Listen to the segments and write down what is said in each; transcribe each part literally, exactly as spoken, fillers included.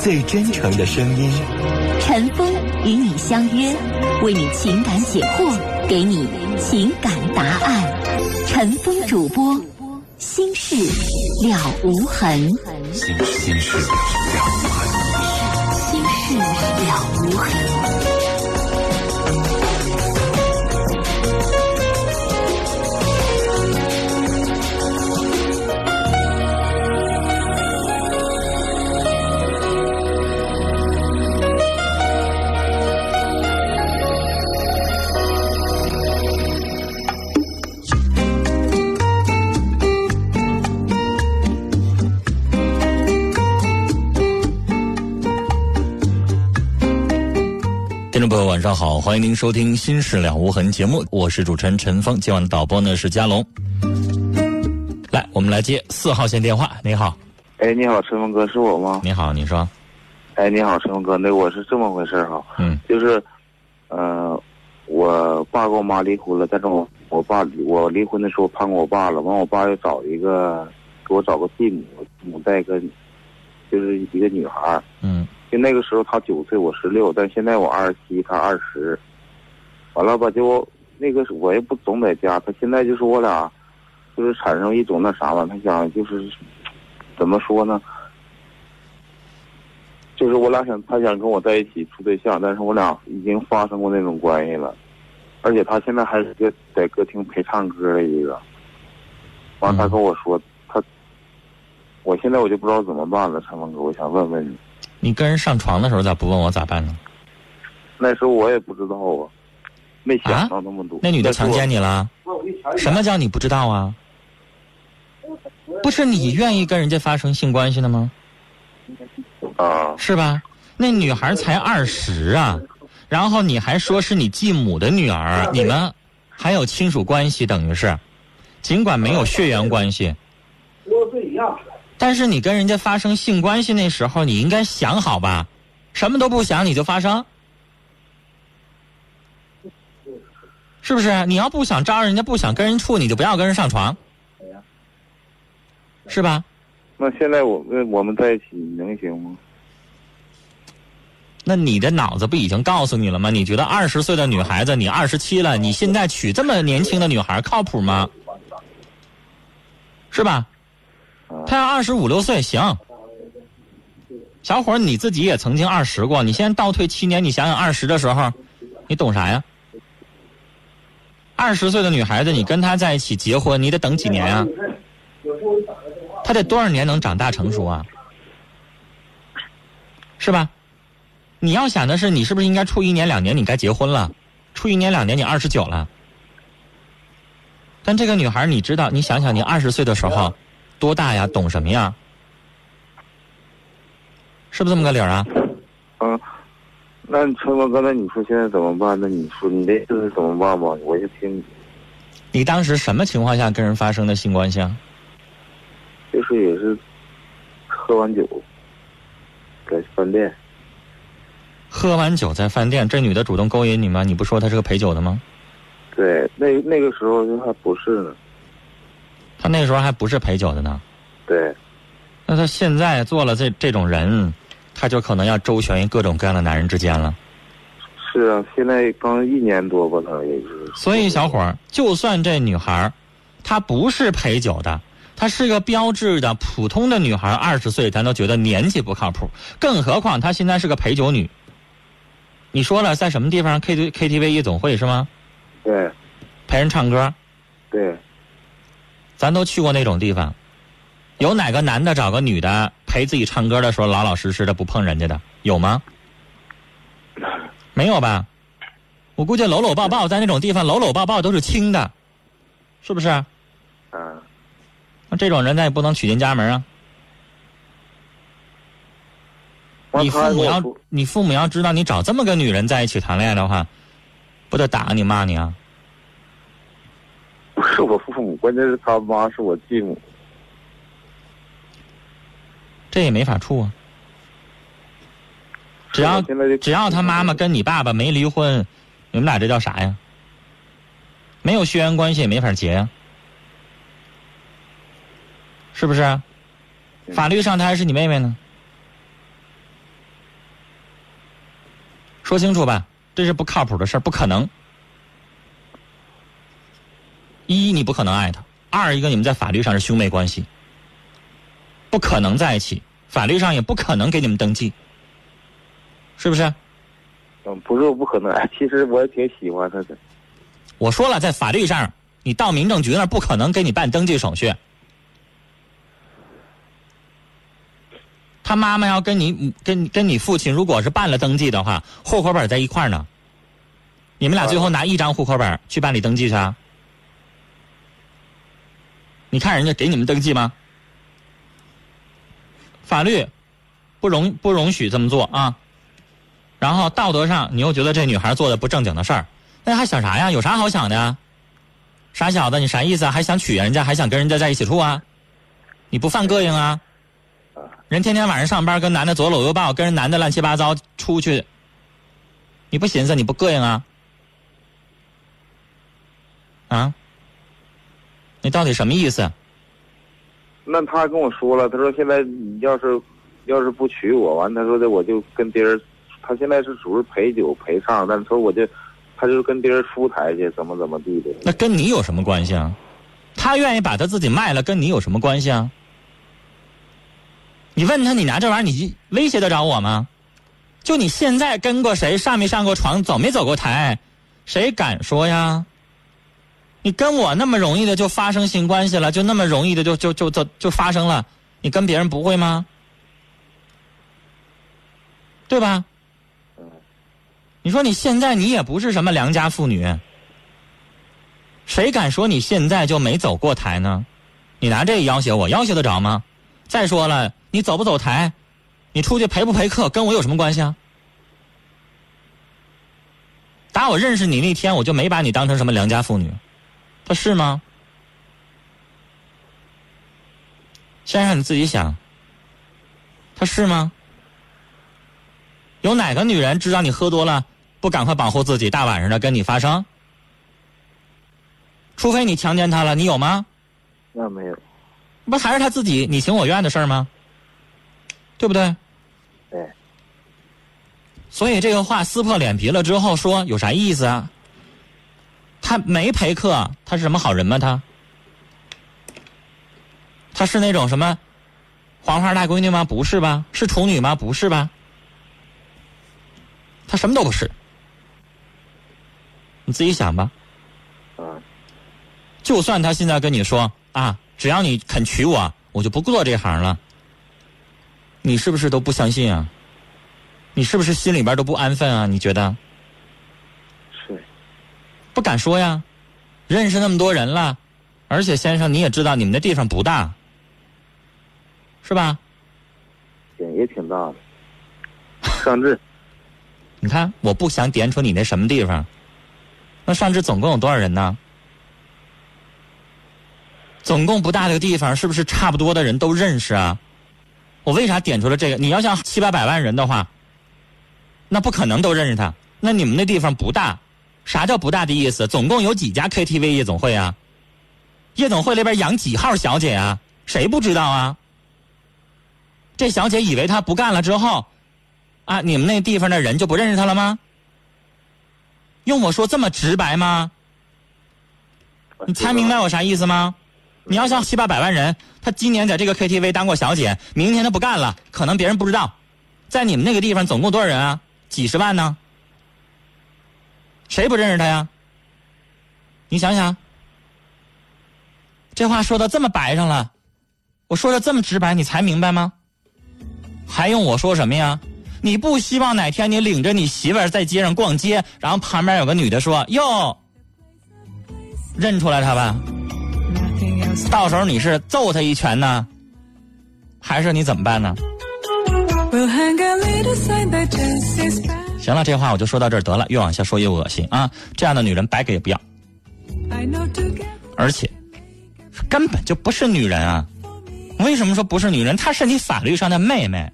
最真诚的声音。陈峰与你相约，为你情感解惑，给你情感答案。陈峰主播，心事了无痕。心事了无痕。心事了无痕。听众朋友晚上好，欢迎您收听心事了无痕节目，我是主持人陈峰，今晚的导播呢是佳龙。来，我们来接四号线电话。你好。哎，你好，陈峰哥，是我吗？你好，你说。哎，你好，陈峰哥，那我是这么回事哈，嗯，就是呃我爸跟我妈离婚了，但是我我爸我离婚的时候判过我爸了，完我爸又找一个给我找个继母，继母带一个就是一个女孩，嗯，就那个时候他九岁，我十六，但现在我二十七，他二十，完了吧？就那个我也不总在家，他现在就是我俩，就是产生一种那啥了，他想就是怎么说呢？就是我俩想，他想跟我在一起处对象，但是我俩已经发生过那种关系了，而且他现在还是在在歌厅陪唱歌的一个。完了，他跟我说他，我现在我就不知道怎么办了，陈峰哥，我想问问你。你跟人上床的时候咋不问我咋办呢？那时候我也不知道啊，没想到那么多。啊、那女的强奸你了？什么叫你不知道啊？不是你愿意跟人家发生性关系的吗？啊，是吧？那女孩才二十啊，然后你还说是你继母的女儿，你们还有亲属关系，等于是，尽管没有血缘关系，都一样。但是你跟人家发生性关系那时候，你应该想好吧？什么都不想你就发生，是不是？你要不想招人家，不想跟人处，你就不要跟人上床，是吧？那现在我们我们在一起能行吗？那你的脑子不已经告诉你了吗？你觉得二十岁的女孩子，你二十七了，你现在娶这么年轻的女孩靠谱吗？是吧？他要二十五六岁行，小伙儿你自己也曾经二十过，你现在倒退七年，你想想二十的时候，你懂啥呀？二十岁的女孩子，你跟她在一起结婚，你得等几年啊？她得多少年能长大成熟啊？是吧？你要想的是，你是不是应该处一年两年，你该结婚了？处一年两年，你二十九了。但这个女孩，你知道，你想想，你二十岁的时候。多大呀？懂什么呀？是不是这么个理儿啊？嗯，那陈哥，刚才你说现在怎么办？那你说你这是怎么办吧？我就听你。你当时什么情况下跟人发生的性关系啊？就是也是喝完酒，在饭店。喝完酒在饭店，这女的主动勾引你吗？你不说她是个陪酒的吗？对，那那个时候就还不是呢。他那时候还不是陪酒的呢，对。那他现在做了这这种人，他就可能要周旋于各种各样的男人之间了。是啊，现在刚一年多吧，他也是。所以小伙儿，就算这女孩，她不是陪酒的，她是个标致的普通的女孩，二十岁咱都觉得年纪不靠谱，更何况她现在是个陪酒女。你说了，在什么地方 K K T V 夜总会是吗？对。陪人唱歌。对。咱都去过那种地方，有哪个男的找个女的陪自己唱歌的时候老老实实的不碰人家的，有吗？没有吧？我估计搂搂抱抱在那种地方搂搂抱抱都是轻的，是不是？嗯。那这种人咱也不能娶进家门啊。你父母要你父母要知道你找这么个女人在一起谈恋爱的话，不得打你骂你啊？不是我父母，关键是他妈是我继母，这也没法处啊。只要只要他妈妈跟你爸爸没离婚，你们俩这叫啥呀？没有血缘关系也没法结呀、啊，是不是、啊？法律上她还是你妹妹呢，说清楚吧，这是不靠谱的事儿，不可能。一，你不可能爱他；二，一个你们在法律上是兄妹关系，不可能在一起，法律上也不可能给你们登记，是不是？嗯，不是我不可能爱，其实我也挺喜欢他的。我说了，在法律上，你到民政局那儿不可能给你办登记手续。他妈妈要跟你跟跟你父亲，如果是办了登记的话，户口本在一块儿呢。你们俩最后拿一张户口本去办理登记去啊？你看人家给你们登记吗？法律不容不容许这么做啊。然后道德上，你又觉得这女孩做的不正经的事儿，那还想啥呀？有啥好想的呀、啊？傻小子，你啥意思啊？还想娶人家，还想跟人家在一起处啊？你不犯膈应啊？人天天晚上上班跟男的左搂右抱，跟人男的乱七八糟出去，你不寻思你不膈应啊？啊？你到底什么意思？那他跟我说了，他说现在你要是要是不娶我，完他说的我就跟别人，他现在是属于陪酒陪唱，但是他说我就他就跟别人出台去，怎么怎么地的。那跟你有什么关系啊？他愿意把他自己卖了，跟你有什么关系啊？你问他，你拿这玩意儿，你威胁得着我吗？就你现在跟过谁，上没上过床，走没走过台，谁敢说呀？你跟我那么容易的就发生性关系了，就那么容易的就就就就就发生了，你跟别人不会吗？对吧？你说你现在你也不是什么良家妇女，谁敢说你现在就没走过台呢？你拿这要挟我，要挟得着吗？再说了，你走不走台，你出去陪不陪客，跟我有什么关系啊？打我认识你那天，我就没把你当成什么良家妇女，他是吗？先生，你自己想，他是吗？有哪个女人知道你喝多了不赶快保护自己，大晚上的跟你发生？除非你强奸她了，你有吗？那没有。不还是她自己你情我愿的事儿吗？对不对？对。所以这个话撕破脸皮了之后说有啥意思啊？他没陪客，他是什么好人吗？他他是那种什么黄花大闺女吗？不是吧？是处女吗？不是吧？他什么都不是。你自己想吧。嗯。就算他现在跟你说啊，只要你肯娶我，我就不做这行了，你是不是都不相信啊？你是不是心里边都不安分啊？你觉得？是。不敢说呀，认识那么多人了，而且先生你也知道你们的地方不大，是吧？也也挺大的。上智。你看，我不想点出你那什么地方。那上智总共有多少人呢？总共不大的地方，是不是差不多的人都认识啊？我为啥点出了这个？你要像七八百万人的话，那不可能都认识他。那你们那地方不大，啥叫不大的意思？总共有几家 K T V 夜总会啊？夜总会那边养几号小姐啊？谁不知道啊？这小姐以为她不干了之后，啊，你们那地方的人就不认识她了吗？用我说这么直白吗？你才明白我啥意思吗？你要像七八百万人，他今年在这个 K T V 当过小姐，明天他不干了，可能别人不知道。在你们那个地方总共多少人啊？几十万呢？谁不认识他呀？你想想，这话说到这么白上了，我说的这么直白，你才明白吗？还用我说什么呀？你不希望哪天你领着你媳妇儿在街上逛街，然后旁边有个女的说：“哟，认出来他吧。”到时候你是揍他一拳呢，还是你怎么办呢？行了，这话我就说到这儿得了，越往下说越恶心啊！这样的女人白给也不要，而且根本就不是女人啊！为什么说不是女人？她是你法律上的妹妹，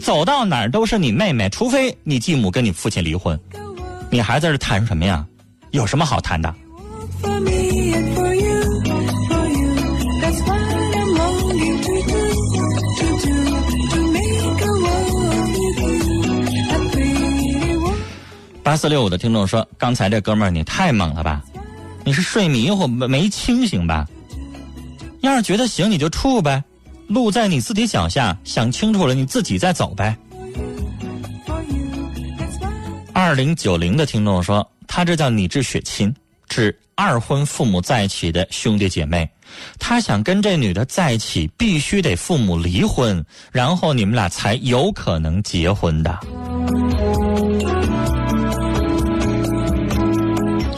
走到哪儿都是你妹妹，除非你继母跟你父亲离婚，你还在这谈什么呀？有什么好谈的？八四六五的听众说，刚才这哥们儿你太猛了吧，你是睡迷糊没清醒吧？要是觉得行你就处呗，路在你自己脚下，想清楚了你自己再走呗。二零九零的听众说，他这叫拟制血亲，指二婚父母在一起的兄弟姐妹，他想跟这女的在一起必须得父母离婚，然后你们俩才有可能结婚的。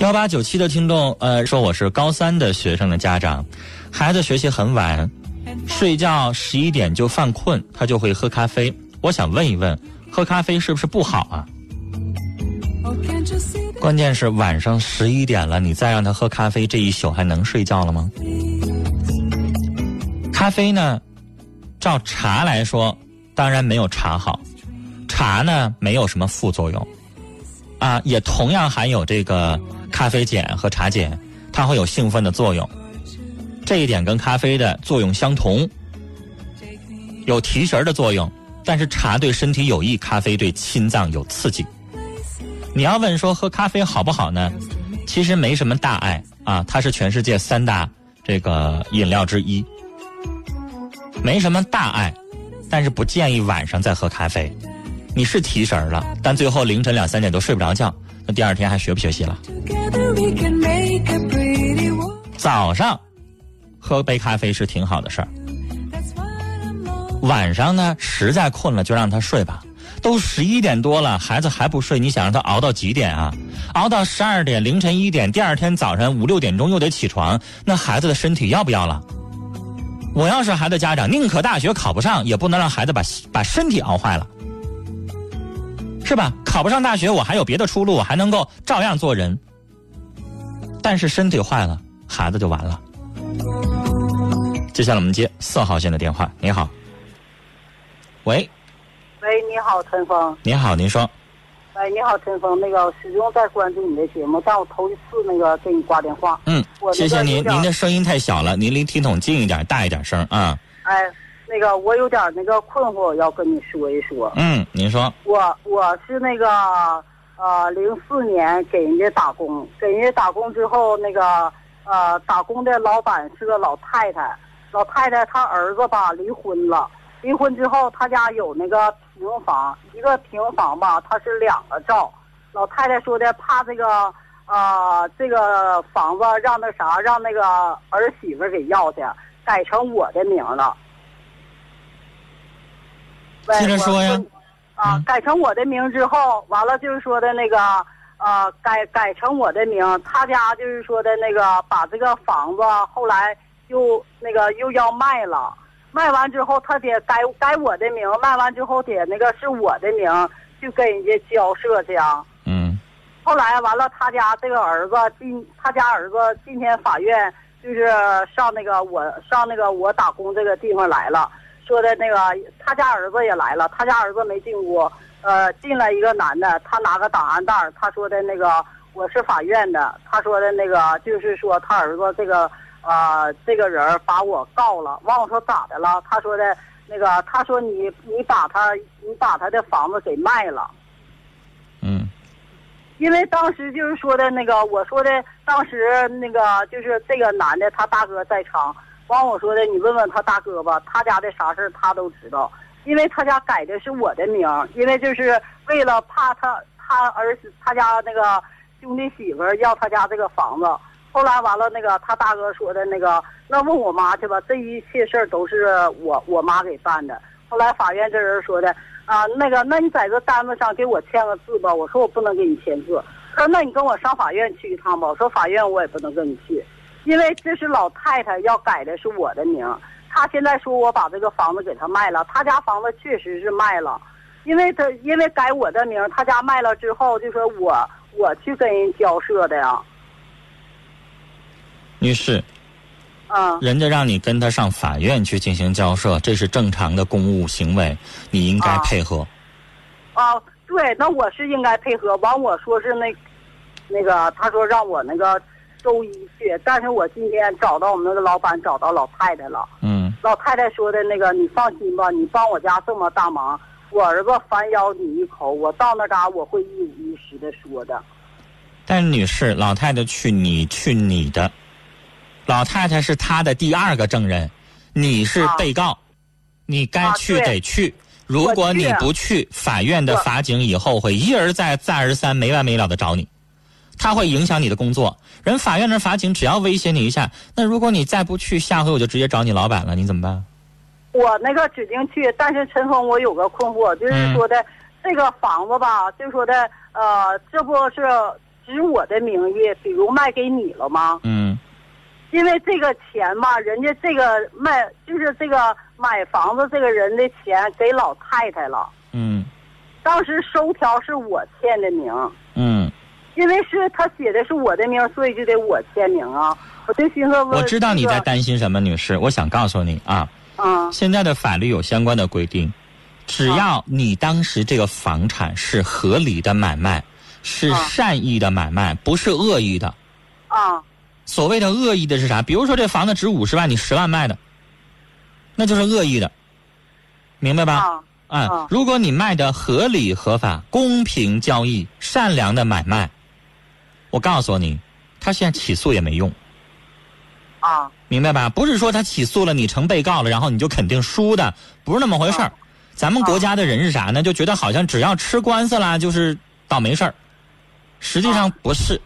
幺八九七的听众呃，说我是高三的学生的家长，孩子学习很晚，睡觉十一点就犯困，他就会喝咖啡。我想问一问，喝咖啡是不是不好啊？关键是晚上十一点了，你再让他喝咖啡，这一宿还能睡觉了吗？咖啡呢，照茶来说，当然没有茶好，茶呢没有什么副作用，啊，也同样含有这个咖啡碱和茶碱，它会有兴奋的作用，这一点跟咖啡的作用相同，有提神的作用，但是茶对身体有益，咖啡对心脏有刺激。你要问说喝咖啡好不好呢？其实没什么大碍啊，它是全世界三大这个饮料之一，没什么大碍，但是不建议晚上再喝咖啡。你是提神了，但最后凌晨两三点都睡不着觉，那第二天还学不学习了？早上喝杯咖啡是挺好的事儿，晚上呢实在困了就让他睡吧。都十一点多了，孩子还不睡，你想让他熬到几点啊？熬到十二点凌晨一点，第二天早上五六点钟又得起床，那孩子的身体要不要了？我要是孩子家长，宁可大学考不上，也不能让孩子把把身体熬坏了，是吧？考不上大学我还有别的出路，我还能够照样做人，但是身体坏了，孩子就完了。接下来我们接四号线的电话。你好。喂。喂，你好，陈峰。你好，您说。喂，你好，陈峰，那个始终在关注你的节目，但我头一次那个给你挂电话。嗯，谢谢您，您的声音太小了，您离听筒近一点，大一点声啊。哎，那个我有点那个困惑，要跟你说一说。嗯，您说。我我是那个呃零四年给人家打工，给人家打工之后，那个呃打工的老板是个老太太，老太太她儿子吧离婚了。离婚之后，他家有那个平房，一个平房吧，他是两个照。老太太说的，怕这个啊、呃，这个房子让那啥，让那个儿媳妇给要去，改成我的名了。接着说呀。啊、呃，改成我的名之后，完了就是说的那个啊、呃，改改成我的名，他家就是说的那个把这个房子后来又那个又要卖了。卖完之后，他得改改我的名，卖完之后得那个是我的名，就跟人家交涉去啊。嗯。后来完了，他家这个儿子今他家儿子今天法院就是上那个我上那个我打工这个地方来了，说的那个他家儿子也来了，他家儿子没进屋，呃，进来一个男的，他拿个档案袋，他说的那个我是法院的，他说的那个就是说他儿子这个。啊、呃，这个人把我告了，完我说咋的了？他说的，那个他说你你把他你把他的房子给卖了，嗯，因为当时就是说的那个我说的，当时那个就是这个男的他大哥在场，完我说的你问问他大哥吧，他家的啥事他都知道，因为他家改的是我的名，因为就是为了怕他他儿子他家那个兄弟媳妇要他家这个房子。后来完了，那个他大哥说的那个，那问我妈去吧，这一切事儿都是我我妈给办的。后来法院这人说的啊，那个，那你在这单子上给我签个字吧。我说我不能给你签字。他说那你跟我上法院去一趟吧。我说法院我也不能跟你去，因为这是老太太要改的是我的名。他现在说我把这个房子给他卖了，他家房子确实是卖了，因为他因为改我的名，他家卖了之后，就说我我去跟人交涉的呀。女士，嗯，人家让你跟他上法院去进行交涉，这是正常的公务行为，你应该配合。啊，啊对，那我是应该配合。完，我说是那那个，他说让我那个周一去，但是我今天找到我们那个老板，找到老太太了。嗯，老太太说的那个，你放心吧，你帮我家这么大忙。我儿子反咬你一口，我到那嘎我会一五一十的说的。但女士，老太太去你去你的，老太太是她的第二个证人，你是被告，啊、你该去得去。啊、如果你不去，法院的法警以后会一而再再而三没完没了的找你，他会影响你的工作。人法院的法警只要威胁你一下，那如果你再不去，下回我就直接找你老板了，你怎么办？我那个指定去，但是陈峰，我有个困惑，就是说的、嗯、这个房子吧，就是说的呃，这不是指我的名义，比如卖给你了吗？嗯，因为这个钱吧，人家这个卖就是这个买房子这个人的钱给老太太了。嗯，当时收条是我签的名。嗯，因为是他写的是我的名，所以就得我签名啊。我就寻思，我知道你在担心什么，女士，我想告诉你啊。现在的法律有相关的规定，只要你当时这个房产是合理的买卖，是善意的买卖，不是恶意的。啊，所谓的恶意的是啥？比如说这房子值五十万，你十万卖的，那就是恶意的，明白吧？啊、嗯，如果你卖的合理合法、公平交易、善良的买卖，我告诉你，他现在起诉也没用。啊，明白吧？不是说他起诉了你成被告了，然后你就肯定输的，不是那么回事儿。咱们国家的人是啥呢？就觉得好像只要吃官司啦，就是倒霉事儿，实际上不是。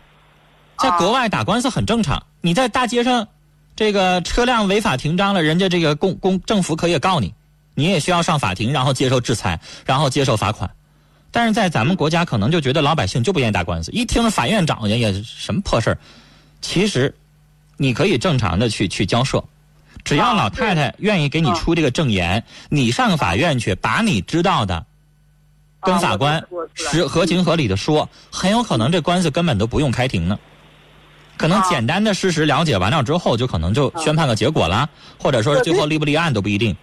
在国外打官司很正常，你在大街上，这个车辆违法停张了，人家这个公公政府可以告你，你也需要上法庭，然后接受制裁，然后接受罚款。但是在咱们国家，可能就觉得老百姓就不愿意打官司，一听法院长也什么破事儿，其实。你可以正常的去去交涉，只要老太太愿意给你出这个证言，啊、你上法院去把你知道的，跟法官实、啊、合情合理的说，很有可能这官司根本都不用开庭呢，可能简单的事实了解完了之后，就可能就宣判个结果了，啊、或者说最后立不立案都不一定。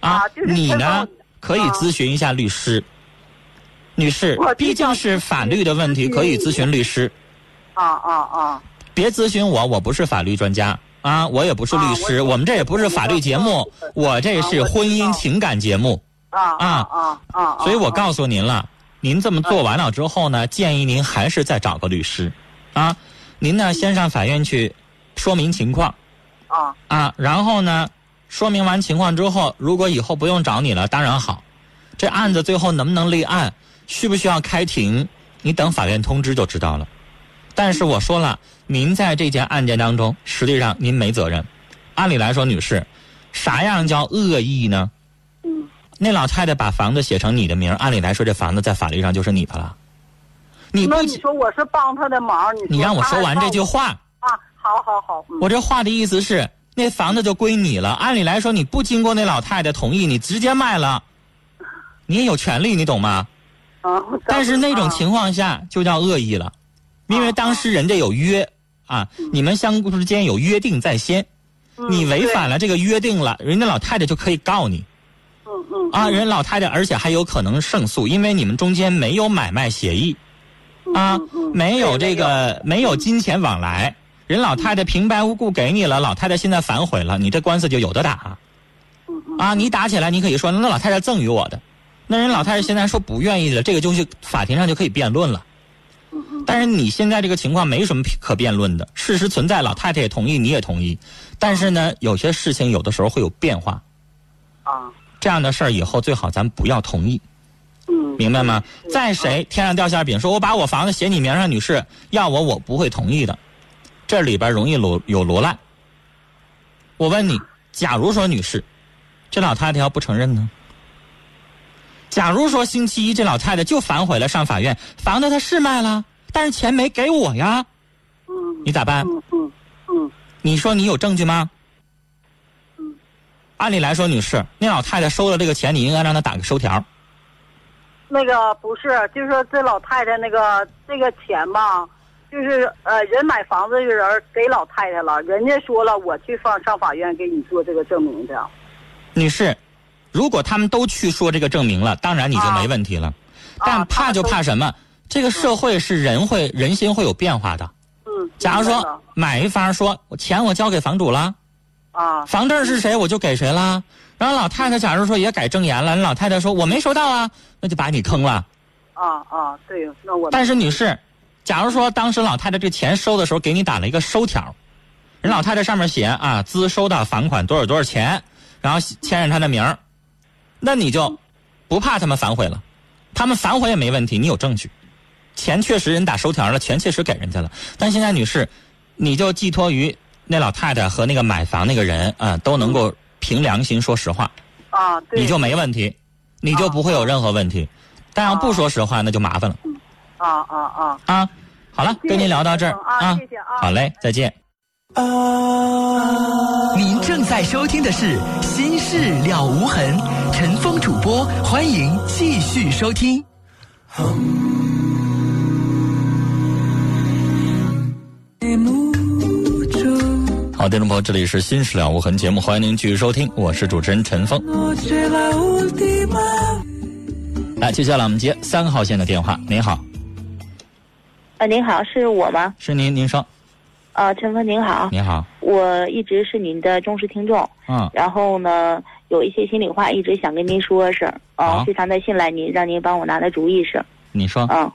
啊，啊就是、你呢可以咨询一下律师，啊、女士，毕竟是法律的问题，可以咨询律师。啊啊啊！啊别咨询我，我不是法律专家啊，我也不是律师，啊、我, 我们这也不是法律节目，我这是婚姻情感节目啊啊啊啊！所以我告诉您了，您这么做完了之后呢，建议您还是再找个律师啊。您呢先上法院去说明情况啊啊，然后呢说明完情况之后，如果以后不用找你了，当然好。这案子最后能不能立案，需不需要开庭，你等法院通知就知道了。但是我说了，您在这件案件当中，实际上您没责任。按理来说，女士，啥样叫恶意呢？嗯，那老太太把房子写成你的名，按理来说，这房子在法律上就是你的了。你不，你说我是帮她的忙，你你让我说完这句话啊！好好好，嗯、我这话的意思是，那房子就归你了。按理来说，你不经过那老太太同意，你直接卖了，你也有权利，你懂吗？啊，但是那种情况下就叫恶意了。因为当时人家有约啊，你们相互之间有约定在先，你违反了这个约定了，人家老太太就可以告你。嗯嗯。啊，人老太太而且还有可能胜诉，因为你们中间没有买卖协议，啊，没有这个没有金钱往来，人老太太平白无故给你了，老太太现在反悔了，你这官司就有的打。啊，你打起来你可以说那老太太赠与我的，那人老太太现在说不愿意了，这个就去法庭上就可以辩论了。但是你现在这个情况没什么可辩论的，事实存在，老太太也同意，你也同意。但是呢，有些事情有的时候会有变化，啊，这样的事儿以后最好咱不要同意，嗯，明白吗？在谁天上掉馅饼，说我把我房子写你名上，女士要我我不会同意的，这里边容易有有罗烂。我问你，假如说女士，这老太太要不承认呢？假如说星期一这老太太就反悔了，上法院，房子她是卖了，但是钱没给我呀，嗯，你咋办？嗯嗯嗯，你说你有证据吗？嗯，按理来说，女士，那老太太收了这个钱，你应该让她打个收条，那个不是，就是说这老太太那个这个钱吧，就是呃人买房子的人给老太太了，人家说了我去放上法院给你做这个证明的。女士，如果他们都去说这个证明了，当然你就没问题了。啊、但怕就怕什么？啊、这个社会是人会、嗯、人心会有变化的。嗯。假如说买一方说钱我交给房主了，啊，房证是谁我就给谁了。然后老太太假如说也改证言了，老太太说我没收到啊，那就把你坑了。啊啊，对，那我。但是女士，假如说当时老太太这钱收的时候给你打了一个收条，人老太太上面写啊兹收到房款多少多少钱，然后签上她的名儿，那你就不怕他们反悔了，他们反悔也没问题，你有证据，钱确实人打收条了，钱确实给人家了。但现在女士，你就寄托于那老太太和那个买房那个人啊，都能够。凭良心说实话啊，对，你就没问题，你就不会有任何问题。啊、但要不说实话，那就麻烦了。啊啊啊！啊，好了，跟您聊到这儿啊，谢谢啊，好嘞，再见。啊、您正在收听的是《心事了无痕》，陈峰主播，欢迎继续收听。嗯，好，听众朋友，这里是《心事了无痕》节目，欢迎您继续收听，我是主持人陈峰。来，接下来我们接三号线的电话。您好，呃，您好，是我吗？是您，您说。呃，陈峰您好。您好，我一直是您的忠实听众。嗯。然后呢，有一些心里话一直想跟您说是，啊、呃，非常的信赖您，让您帮我拿的主意是。你说。嗯。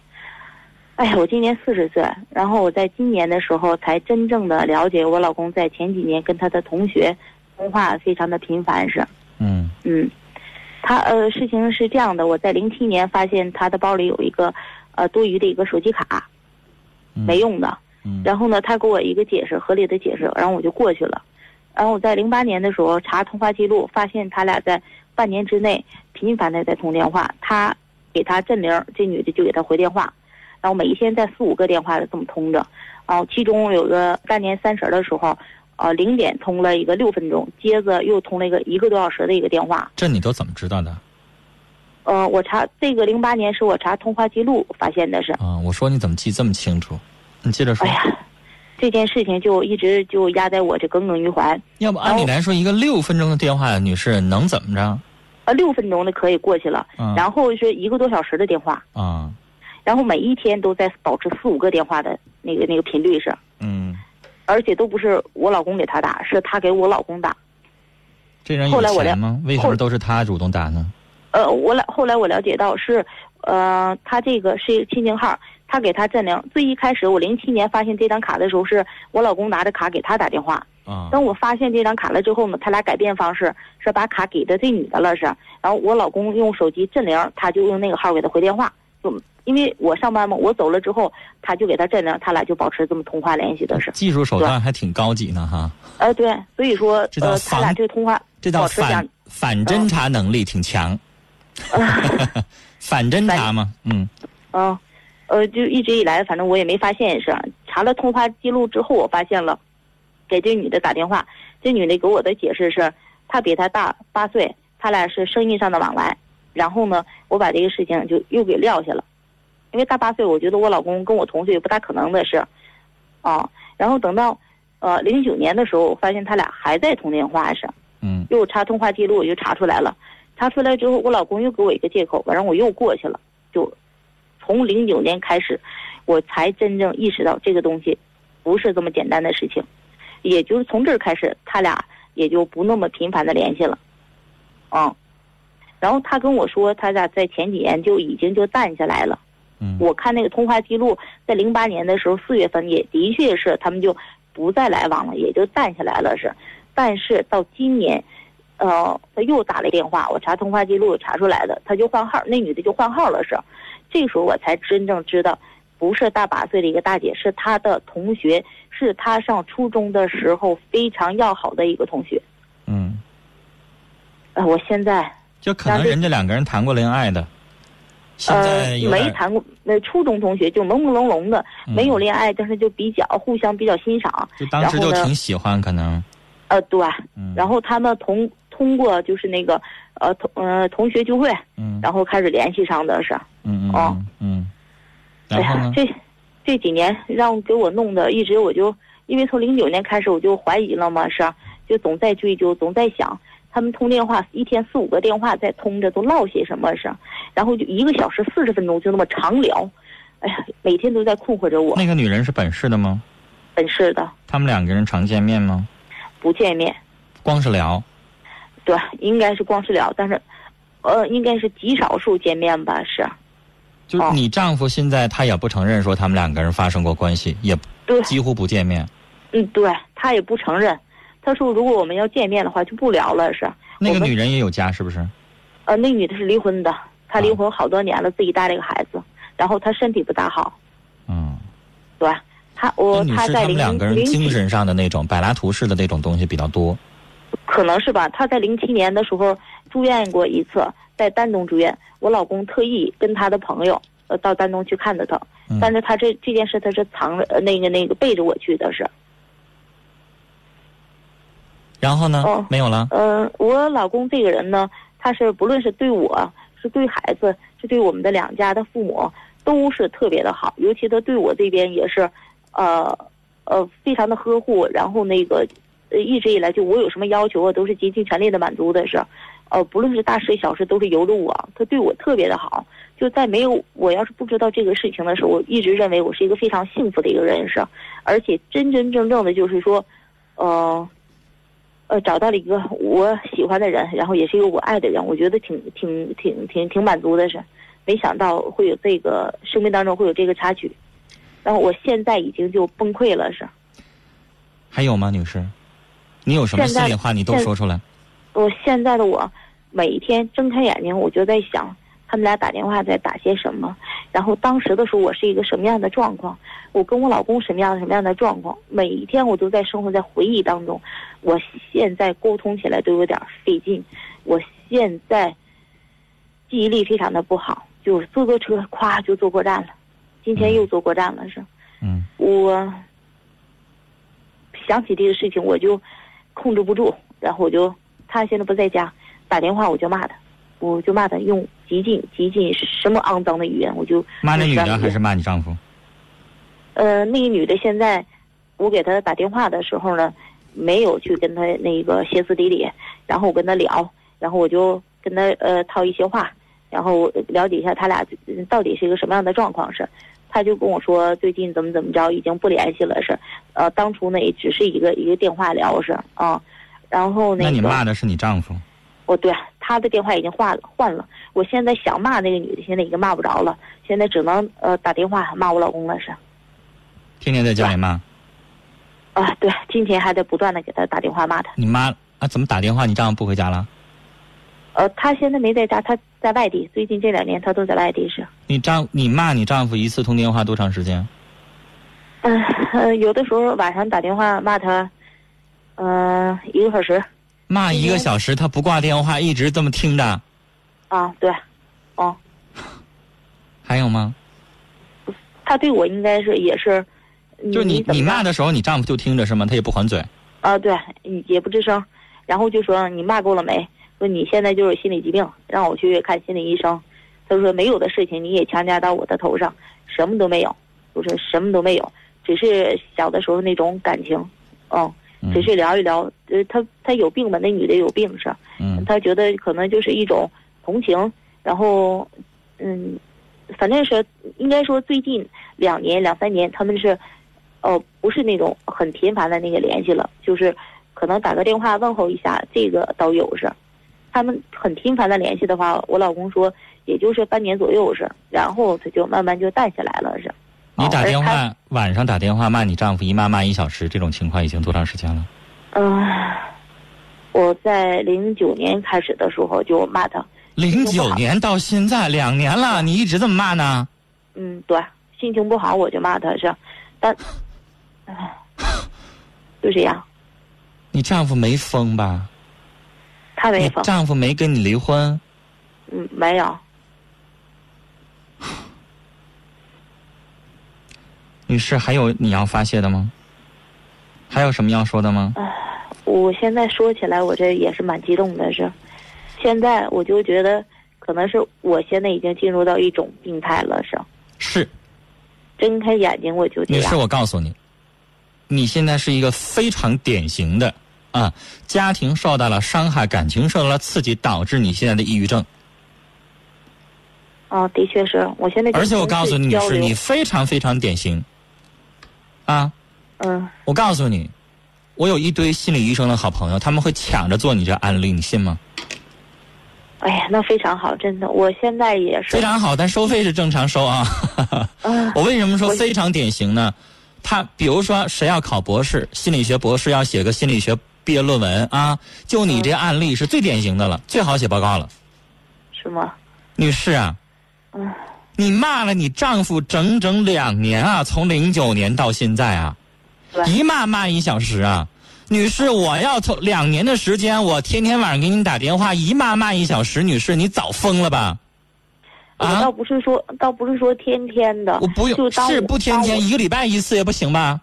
哎，我今年四十岁，然后我在今年的时候才真正的了解我老公在前几年跟他的同学通话非常的频繁是。嗯嗯，他呃事情是这样的，我在零七年发现他的包里有一个呃多余的一个手机卡，没用的。嗯。然后呢，他给我一个解释，合理的解释，然后我就过去了。然后我在零八年的时候查通话记录，发现他俩在半年之内频繁的在通电话，他给他振铃，这女的就给他回电话。然后每一天在四五个电话的这么通着，然、啊、后其中有个大年三十的时候，呃、啊，零点通了一个六分钟，接着又通了一个一个多小时的一个电话。这你都怎么知道的？呃，我查这个零八年是我查通话记录发现的是。啊，我说你怎么记这么清楚？你接着说。哎呀，这件事情就一直就压在我这耿耿于怀。要不按理来说，一个六分钟的电话，女士能怎么着？呃，六分钟的可以过去了，啊、然后是一个多小时的电话。啊。然后每一天都在保持四五个电话的那个那个频率是，嗯，而且都不是我老公给他打，是他给我老公打。这人有钱吗？为什么都是他主动打呢？呃，我了后来我了解到是，呃，他这个是亲情号，他给他占领。最一开始我零七年发现这张卡的时候，是我老公拿着卡给他打电话。啊、嗯。等我发现这张卡了之后呢，他俩改变方式，是把卡给的这女的了是，然后我老公用手机占领，他就用那个号给他回电话。就因为我上班嘛，我走了之后，他就给他镇了，他俩就保持这么通话联系的是。技术手段还挺高级呢哈。呃，对，所以说呃，他俩这个通话，这叫反反侦查能力挺强。呃、反侦查嘛，嗯。嗯、呃，呃，就一直以来，反正我也没发现是。查了通话记录之后，我发现了，给这女的打电话，这女的给我的解释是，她比她大八岁，他俩是生意上的往来。然后呢，我把这个事情就又给撂下了，因为大八岁，我觉得我老公跟我同岁也不大可能的是，啊，然后等到呃零九年的时候，我发现他俩还在通电话是，嗯，又查通话记录，我就查出来了，查出来之后，我老公又给我一个借口，然后我又过去了，就从零九年开始，我才真正意识到这个东西不是这么简单的事情，也就是从这儿开始，他俩也就不那么频繁的联系了，啊。然后他跟我说，他俩在前几年就已经就淡下来了。嗯，我看那个通话记录，在零八年的时候四月份也的确是他们就不再来往了，也就淡下来了是。但是到今年，呃，他又打了电话，我查通话记录查出来的，他就换号，那女的就换号了是。这时候我才真正知道，不是大八岁的一个大姐，是她的同学，是她上初中的时候非常要好的一个同学。嗯。呃，我现在。就可能人家两个人谈过恋爱的，现在有、呃、没谈过，那初中同学就朦朦胧胧的，嗯、没有恋爱，但是就比较互相比较欣赏，就当时就挺喜欢可能。呃，对，嗯、然后他们同通过就是那个呃同呃同学聚会，嗯，然后开始联系上的是，嗯嗯嗯嗯，哎呀，这这几年让给我弄的，一直我就因为从零九年开始我就怀疑了嘛，是，就总在追究，总在想。他们通电话一天四五个电话在通着，都唠些什么事，然后就一个小时四十分钟就那么长聊，哎呀，每天都在困惑着我。那个女人是本市的吗？本市的。他们两个人常见面吗？不见面。光是聊。对，应该是光是聊，但是，呃，应该是极少数见面吧，是。就你丈夫现在他也不承认说他们两个人发生过关系，也几乎不见面。嗯，对，他也不承认。他说如果我们要见面的话就不聊了，是。那个女人也有家是不是？呃，那女的是离婚的，她离婚好多年了，自己带了一个孩子，然后她身体不大好。嗯，对，她我她在零两个人精神上的那种柏拉图式的那种东西比较多，可能是吧。她在零七年的时候住院过一次，在丹东住院，我老公特意跟他的朋友呃到丹东去看着她，但是她这这件事她是藏着那个那个背着我去的，是。然后呢、哦、没有了。嗯、呃，我老公这个人呢，他是不论是对我是对孩子是对我们的两家的父母都是特别的好，尤其他对我这边也是呃呃非常的呵护，然后那个一直以来就我有什么要求啊都是竭尽全力的满足的，是呃不论是大事小事都是由着我，他对我特别的好，就在没有我要是不知道这个事情的时候，我一直认为我是一个非常幸福的一个人，是。而且真真正正的就是说呃呃，找到了一个我喜欢的人，然后也是一个我爱的人，我觉得挺挺挺挺挺满足的，是。没想到会有这个生命当中会有这个插曲，然后我现在已经就崩溃了，是。还有吗，女士？你有什么心里话你都说出来。我现在的我，每天睁开眼睛我就在想，他们俩打电话在打些什么，然后当时的时候我是一个什么样的状况，我跟我老公什么样的什么样的状况，每一天我都在生活在回忆当中。我现在沟通起来都有点费劲，我现在记忆力非常的不好，就是坐坐车咵就坐过站了，今天又坐过站了，是。嗯，我想起这个事情我就控制不住，然后我就他现在不在家，打电话我就骂他，我就骂他，用极尽极尽什么肮脏的语言，我就骂那女的还是骂你丈夫？呃，那个女的现在我给她打电话的时候呢，没有去跟她那个歇斯底里，然后我跟她聊，然后我就跟她呃套一些话，然后了解一下她俩到底是一个什么样的状况，是。她就跟我说最近怎么怎么着，已经不联系了，是。呃，当初呢也只是一个一个电话聊，是啊。然后那个、那你骂的是你丈夫？哦，对，他的电话已经换了换了。我现在想骂那个女的，现在已经骂不着了，现在只能呃打电话骂我老公了，是。天天在家里骂。啊，对，今天还在不断的给他打电话骂他。你妈啊？怎么打电话？你丈夫不回家了？呃，他现在没在家，他在外地。最近这两年他都在外地，是。你丈你骂你丈夫一次通电话多长时间？嗯、呃呃，有的时候晚上打电话骂他，嗯、呃，一个小时。骂一个小时，他不挂电话，一直这么听着。啊，对，哦。还有吗？他对我应该是也是。就是你你骂的时候，你丈夫就听着是吗？他也不还嘴。啊，对，也不吱声，然后就说你骂够了没？说你现在就是心理疾病，让我去看心理医生。他说没有的事情你也强加到我的头上，什么都没有。我说什么都没有，只是小的时候那种感情，嗯。只是聊一聊，呃，他他有病吧？那女的有病是，嗯，他觉得可能就是一种同情，然后，嗯，反正是应该说最近两年两三年他们是，哦、呃，不是那种很频繁的那个联系了，就是可能打个电话问候一下，这个倒有是，他们很频繁的联系的话，我老公说也就是半年左右是，然后他就慢慢就淡下来了是。你打电话、哦、晚上打电话骂你丈夫，一骂骂一小时，这种情况已经多长时间了？嗯、呃，我在零九年开始的时候就骂他。零九年到现在两年了，你一直这么骂呢？嗯，对，心情不好我就骂他是，但，就这样。你丈夫没疯吧？他没疯。你丈夫没跟你离婚？嗯，没有。女士，还有你要发泄的吗？还有什么要说的吗？我现在说起来，我这也是蛮激动的，是。现在我就觉得可能是我现在已经进入到一种病态了，是是睁开眼睛我就这样。女士，我告诉你，你现在是一个非常典型的啊，家庭受到了伤害，感情受到了刺激，导致你现在的抑郁症。哦，的确是我现在。而且我告诉你，女士，你非常非常典型啊。嗯，我告诉你，我有一堆心理医生的好朋友，他们会抢着做你这案例，你信吗？哎呀，那非常好，真的，我现在也是非常好，但收费是正常收啊。嗯、我为什么说非常典型呢？他比如说，谁要考博士，心理学博士要写个心理学毕业论文啊，就你这案例是最典型的了，嗯、最好写报告了。是吗？女士啊，嗯，你骂了你丈夫整整两年啊，从零九年到现在啊。一骂骂一小时啊，女士，我要从两年的时间，我天天晚上给你打电话，一骂骂一小时，女士，你早疯了吧？啊，倒不是说，倒不是说天天的，我不用，是不天天，一个礼拜一次也不行吧？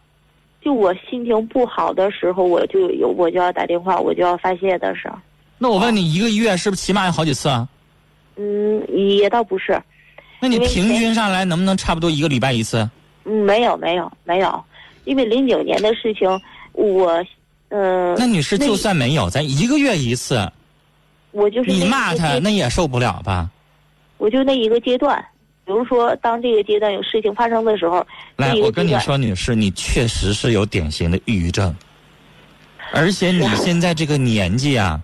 就我心情不好的时候，我就有我就要打电话，我就要发泄的时候。那我问你，一个月是不是起码有好几次啊？嗯，也倒不是。那你平均上来能不能差不多一个礼拜一次？嗯，没有，没有，没有。因为零九年的事情，我，呃，那女士就算没有，咱一个月一次，我就是你骂她，那也受不了吧？我就那一个阶段，比如说当这个阶段有事情发生的时候，来，我跟你说，女士，你确实是有典型的抑郁症，而且你现在这个年纪啊，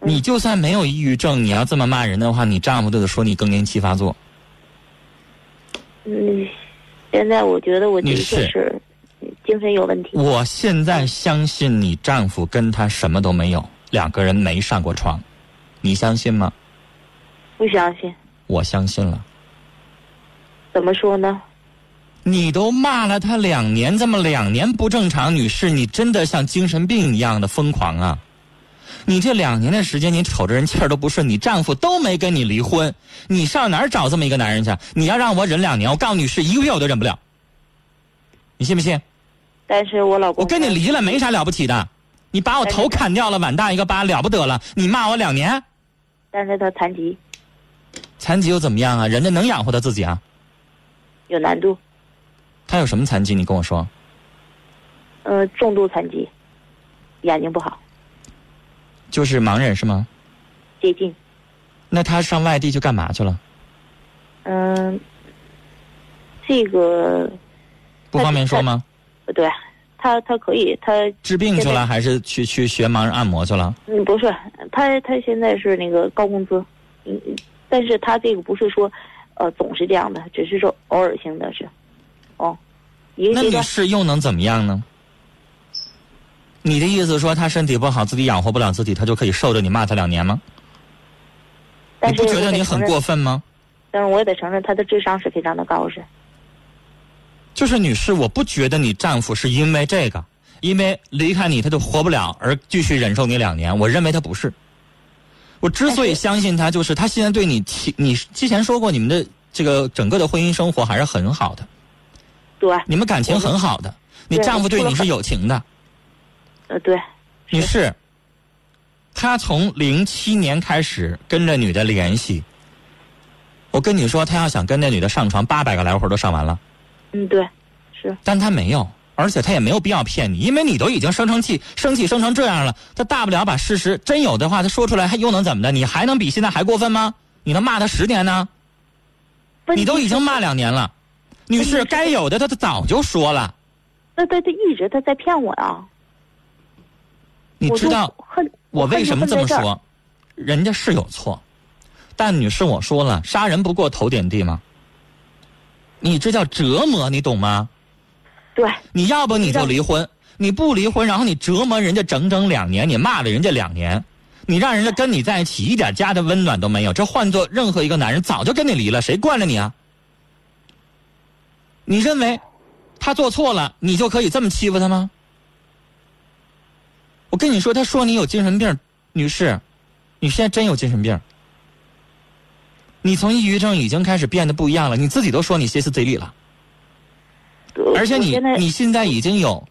你就算没有抑郁症，你要这么骂人的话，你丈夫都得说你更年期发作。嗯。现在我觉得我的确是精神有问题。我现在相信你丈夫跟他什么都没有，两个人没上过床，你相信吗？不相信。我相信了。怎么说呢？你都骂了他两年，这么两年不正常，女士，你真的像精神病一样的疯狂啊！你这两年的时间，你瞅着人气儿都不顺，你丈夫都没跟你离婚，你上哪儿找这么一个男人去？你要让我忍两年，我告诉你是一个月我都忍不了，你信不信？但是我老公，我跟你离了没啥了不起的，你把我头砍掉了，碗大一个疤，了不得了？你骂我两年？但是他残疾，残疾又怎么样啊？人家能养活他自己啊？有难度。他有什么残疾？你跟我说。呃，重度残疾，眼睛不好。就是盲人是吗？接近。那他上外地去干嘛去了？嗯，这个不方便说吗？对，他他可以他治病去了，还是去去学盲人按摩去了？嗯，不是，他他现在是那个高工资，嗯，但是他这个不是说，呃，总是这样的，只是说偶尔性的是，哦，那女士又能怎么样呢？你的意思说他身体不好，自己养活不了自己，他就可以受着你骂他两年吗？你不觉得你很过分吗？但是我也得承认，他的智商是非常的高，是。就是女士，我不觉得你丈夫是因为这个，因为离开你他就活不了而继续忍受你两年，我认为他不是。我之所以相信他，就是他现在对你，你之前说过你们的这个整个的婚姻生活还是很好的，对，你们感情很好的，你丈夫对你是友情的。呃，对，女士，他从零七年开始跟这女的联系。我跟你说，他要想跟那女的上床，八百个来回都上完了。嗯，对，是。但他没有，而且他也没有必要骗你，因为你都已经生成气、生气生成这样了，他大不了把事实真有的话，他说出来，还又能怎么的？你还能比现在还过分吗？你能骂他十年呢？你都已经骂两年了，女士，该有的他早就说了。那他他一直他在骗我啊。你知道我为什么这么说？人家是有错，但女士，我说了，杀人不过头点地嘛。你这叫折磨，你懂吗？对。你要不你就离婚，你不离婚，然后你折磨人家整整两年，你骂了人家两年，你让人家跟你在一起一点家的温暖都没有。这换做任何一个男人，早就跟你离了，谁惯着你啊？你认为他做错了，你就可以这么欺负他吗？我跟你说，他说你有精神病，女士，你现在真有精神病。你从抑郁症已经开始变得不一样了，你自己都说你歇斯底里了。而且你你现在已经有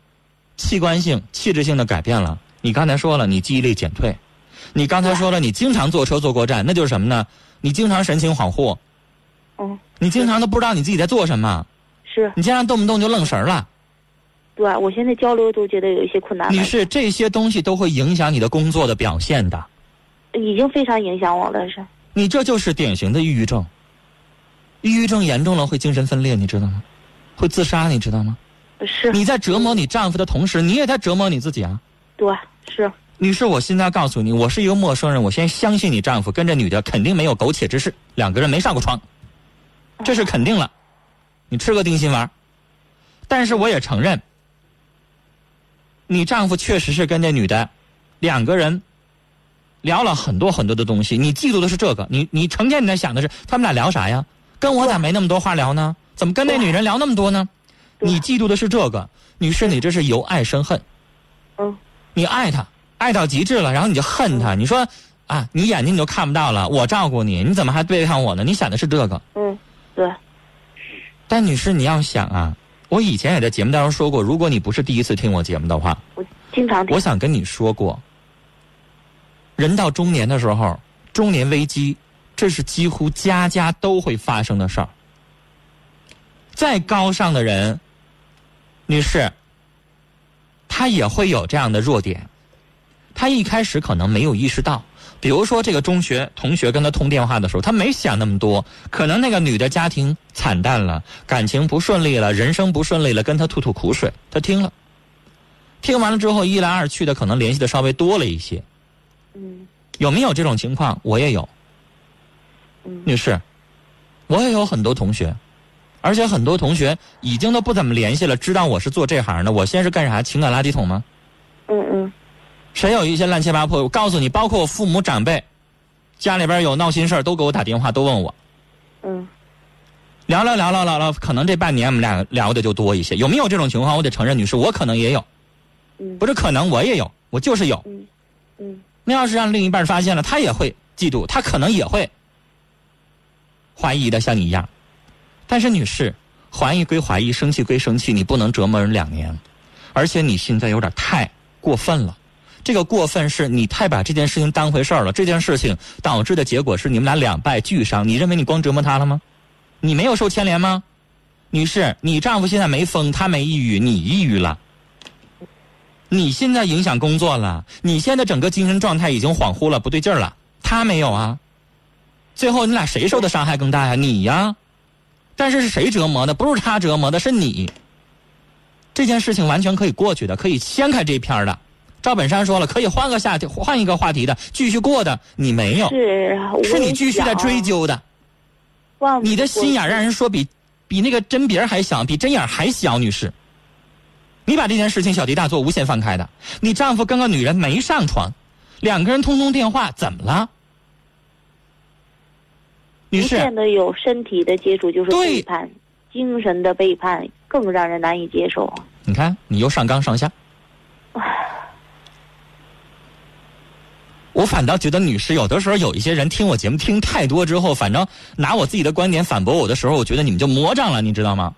器官性、器质性的改变了。你刚才说了，你记忆力减退，你刚才说了你经常坐车坐过站，那就是什么呢？你经常神情恍惚，嗯，你经常都不知道你自己在做什么，是你经常动不动就愣神了。对，我现在交流都觉得有一些困难。你是这些东西都会影响你的工作的表现的。已经非常影响我了，是。你这就是典型的抑郁症。抑郁症严重了会精神分裂，你知道吗？会自杀，你知道吗？是。你在折磨你丈夫的同时，你也在折磨你自己啊。对，是。女士，我现在告诉你，我是一个陌生人，我先相信你丈夫跟这女的肯定没有苟且之事，两个人没上过床，这是肯定了。你吃个定心丸。但是我也承认，你丈夫确实是跟这女的，两个人聊了很多很多的东西。你嫉妒的是这个，你你成天你在想的是他们俩聊啥呀？跟我咋没那么多话聊呢？怎么跟那女人聊那么多呢？你嫉妒的是这个，女士，你这是由爱生恨。嗯，你爱她。爱到极致了，然后你就恨他。你说啊，你眼睛你就看不到了，我照顾你，你怎么还背叛我呢？你想的是这个。嗯，对。但女士，你要想啊，我以前也在节目当中说过，如果你不是第一次听我节目的话，我经常听。我想跟你说过，人到中年的时候，中年危机，这是几乎家家都会发生的事儿。再高尚的人，女士，他也会有这样的弱点。他一开始可能没有意识到，比如说这个中学同学跟他通电话的时候，他没想那么多，可能那个女的家庭惨淡了，感情不顺利了，人生不顺利了，跟他吐吐苦水，他听了，听完了之后一来二去的，可能联系的稍微多了一些。嗯，有没有这种情况？我也有。嗯，女士，我也有很多同学，而且很多同学已经都不怎么联系了，知道我是做这行的，我先是干啥？情感垃圾桶吗？嗯嗯。谁有一些乱七八破？我告诉你，包括我父母长辈，家里边有闹心事儿，都给我打电话，都问我。嗯。聊聊聊聊聊聊，可能这半年我们俩聊的就多一些。有没有这种情况？我得承认，女士，我可能也有。嗯。不是可能，我也有，我就是有。嗯。嗯。那要是让另一半发现了，他也会嫉妒，他可能也会怀疑的，像你一样。但是，女士，怀疑归怀疑，生气归生气，你不能折磨人两年。而且你现在有点太过分了。这个过分是你太把这件事情当回事儿了，这件事情导致的结果是你们俩两败俱伤。你认为你光折磨他了吗？你没有受牵连吗？女士，你丈夫现在没疯，他没抑郁，你抑郁了。你现在影响工作了，你现在整个精神状态已经恍惚了，不对劲儿了。他没有啊。最后你俩谁受的伤害更大呀？你呀。但是是谁折磨的？不是他折磨的，是你。这件事情完全可以过去的，可以掀开这一篇的。赵本山说了，可以换个下题，换一个话题的，继续过的，你没有，是是你继续在追究的，你的心眼让人说比比那个针鼻还小，比针眼还小，女士，你把这件事情小题大做，无限放开的。你丈夫跟个女人没上床，两个人通通电话，怎么了？女士，变得有身体的接触就是背叛，精神的背叛更让人难以接受。你看，你又上纲上线。我反倒觉得，女士，有的时候有一些人听我节目听太多之后，反正拿我自己的观点反驳我的时候，我觉得你们就魔障了，你知道吗？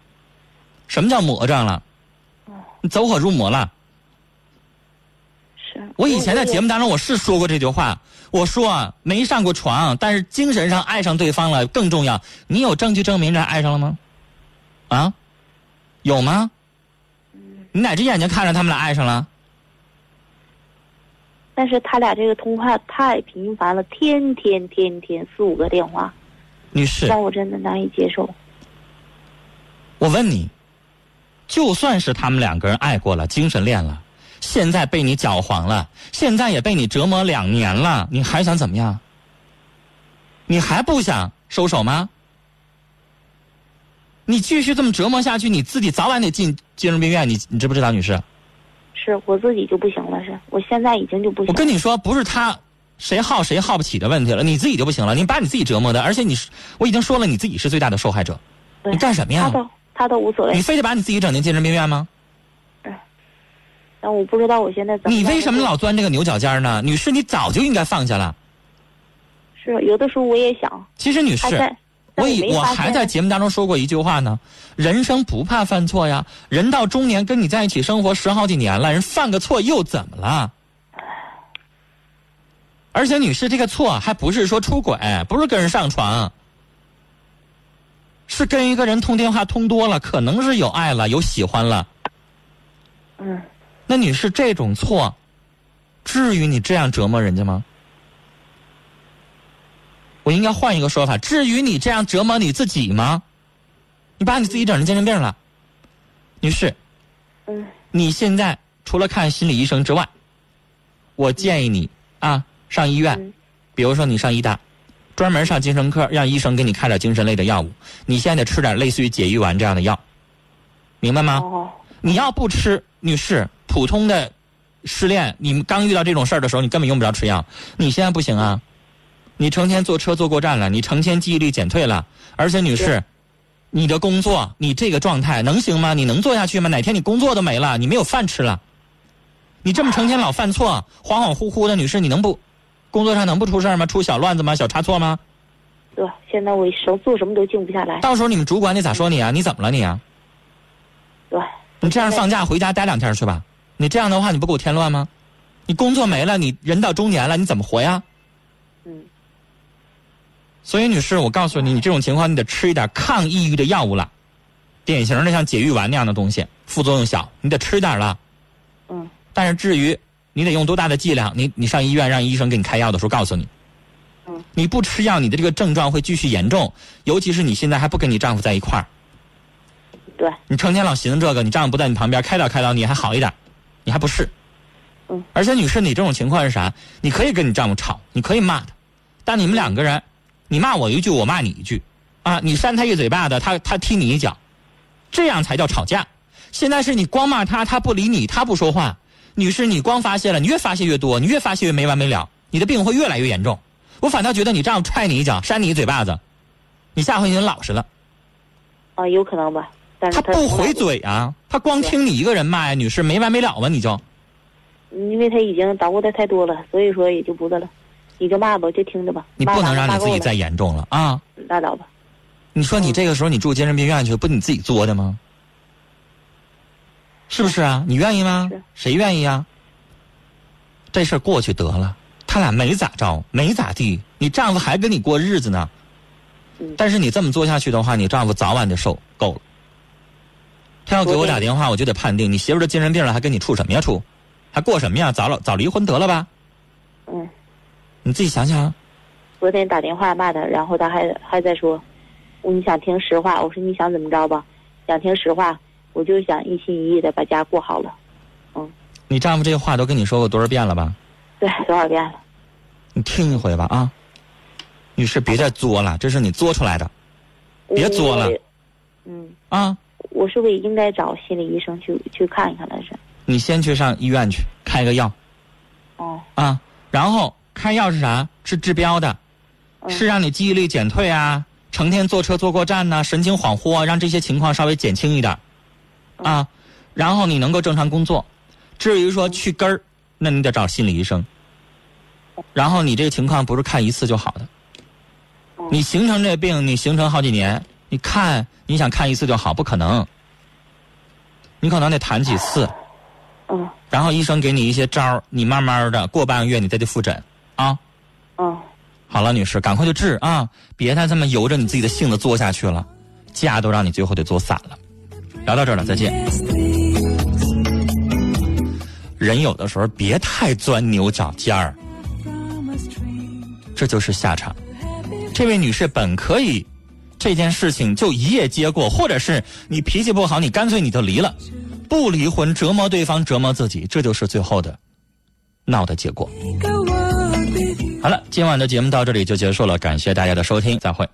什么叫魔障了？你走火入魔了。是。我以前在节目当中我是说过这句话，我说啊，没上过床，但是精神上爱上对方了更重要。你有证据证明人爱上了吗？啊，有吗？你哪只眼睛看着他们俩爱上了？但是他俩这个通话太频繁了，天天天天四五个电话，女士，让我真的难以接受。我问你，就算是他们两个人爱过了，精神恋了，现在被你搅黄了，现在也被你折磨两年了，你还想怎么样？你还不想收手吗？你继续这么折磨下去，你自己早晚得进精神病院，你你知不知道，女士？是我自己就不行了，是我现在已经就不行了。我跟你说，不是他谁耗谁耗不起的问题了，你自己就不行了，你把你自己折磨的，而且你我已经说了，你自己是最大的受害者。你干什么呀？他都他都无所谓。你非得把你自己整进精神病院吗？嗯。但我不知道我现在怎么。你为什么老钻这个牛角尖呢？女士，你早就应该放下了。是，有的时候我也想。其实，女士。我以我还在节目当中说过一句话呢，人生不怕犯错呀，人到中年跟你在一起生活十好几年了，人犯个错又怎么了？而且女士这个错还不是说出轨，不是跟人上床，是跟一个人通电话通多了，可能是有爱了，有喜欢了。嗯，那女士这种错至于你这样折磨人家吗？我应该换一个说法，至于你这样折磨你自己吗？你把你自己整成精神病了。女士，嗯，你现在除了看心理医生之外，我建议你啊上医院、嗯、比如说你上医大，专门上精神科，让医生给你开点精神类的药物。你现在得吃点类似于解郁丸这样的药，明白吗、哦、你要不吃，女士，普通的失恋，你刚遇到这种事儿的时候，你根本用不着吃药。你现在不行啊，你成天坐车坐过站了，你成天记忆力减退了，而且女士，你的工作，你这个状态能行吗？你能做下去吗？哪天你工作都没了，你没有饭吃了，你这么成天老犯错，恍恍惚惚的，女士，你能不工作上能不出事吗？出小乱子吗？小差错吗？对，现在我手做什么都静不下来。到时候你们主管得咋说你啊？你怎么了你啊？对，你这样放假回家待两天去吧。你这样的话，你不给我添乱吗？你工作没了，你人到中年了，你怎么活呀？嗯。所以女士，我告诉你，你这种情况，你得吃一点抗抑郁的药物了，典型的像解郁丸那样的东西，副作用小，你得吃点了。嗯。但是至于你得用多大的剂量，你你上医院让医生给你开药的时候告诉你。嗯。你不吃药，你的这个症状会继续严重，尤其是你现在还不跟你丈夫在一块儿。对。你成天老寻思这个，你丈夫不在你旁边，开导开导你还好一点，你还不是。嗯。而且女士，你这种情况是啥？你可以跟你丈夫吵，你可以骂他，但你们两个人，你骂我一句，我骂你一句，啊，你扇他一嘴巴的，他他踢你一脚，这样才叫吵架。现在是你光骂他，他不理你，他不说话。女士，你光发泄了，你越发泄越多，你越发泄越没完没了，你的病会越来越严重。我反倒觉得你丈夫踹你一脚，扇你一嘴巴子，你下回你老实了。啊，有可能吧，但是 他, 他不回嘴啊，他光听你一个人骂呀、啊，女士没完没了吧？你就，因为他已经捣鼓的太多了，所以说也就不得了。你就骂吧，就听着吧。你不能让你自己再严重了啊！拉倒吧。你说你这个时候你住精神病院去，不你自己作的吗？是不是啊？你愿意吗？谁愿意啊？这事儿过去得了，他俩没咋着，没咋地，你丈夫还跟你过日子呢。嗯。但是你这么做下去的话，你丈夫早晚得受够了。他要给我打电话，我就得判定你媳妇儿的精神病了，还跟你处什么呀处？还过什么呀？早老早离婚得了吧？嗯。你自己想想，昨天打电话骂他，然后他还还在说，你想听实话，我说你想怎么着吧，想听实话，我就想一心一意的把家过好了，嗯。你丈夫这话都跟你说过多少遍了吧？对，多少遍了。你听一回吧啊，女士别再作了，这是你作出来的，别作了。嗯。啊，我是不是应该找心理医生去去看一看来着？你先去上医院去开个药。哦。啊，然后。开药是啥？是治标的，是让你记忆力减退啊，成天坐车坐过站啊，神情恍惚啊，让这些情况稍微减轻一点啊，然后你能够正常工作。至于说去根儿，那你得找心理医生。然后你这个情况不是看一次就好的，你形成这病，你形成好几年，你看你想看一次就好不可能，你可能得谈几次，然后医生给你一些招，你慢慢的过半个月你再去复诊啊，嗯，好了，女士，赶快就治啊！别再这么由着你自己的性子作下去了，家都让你最后得作散了。聊到这儿了，再见。人有的时候别太钻牛角尖儿，这就是下场。这位女士本可以这件事情就一夜接过，或者是你脾气不好，你干脆你就离了，不离婚折磨对方折磨自己，这就是最后的闹的结果。好了，今晚的节目到这里就结束了，感谢大家的收听，再会。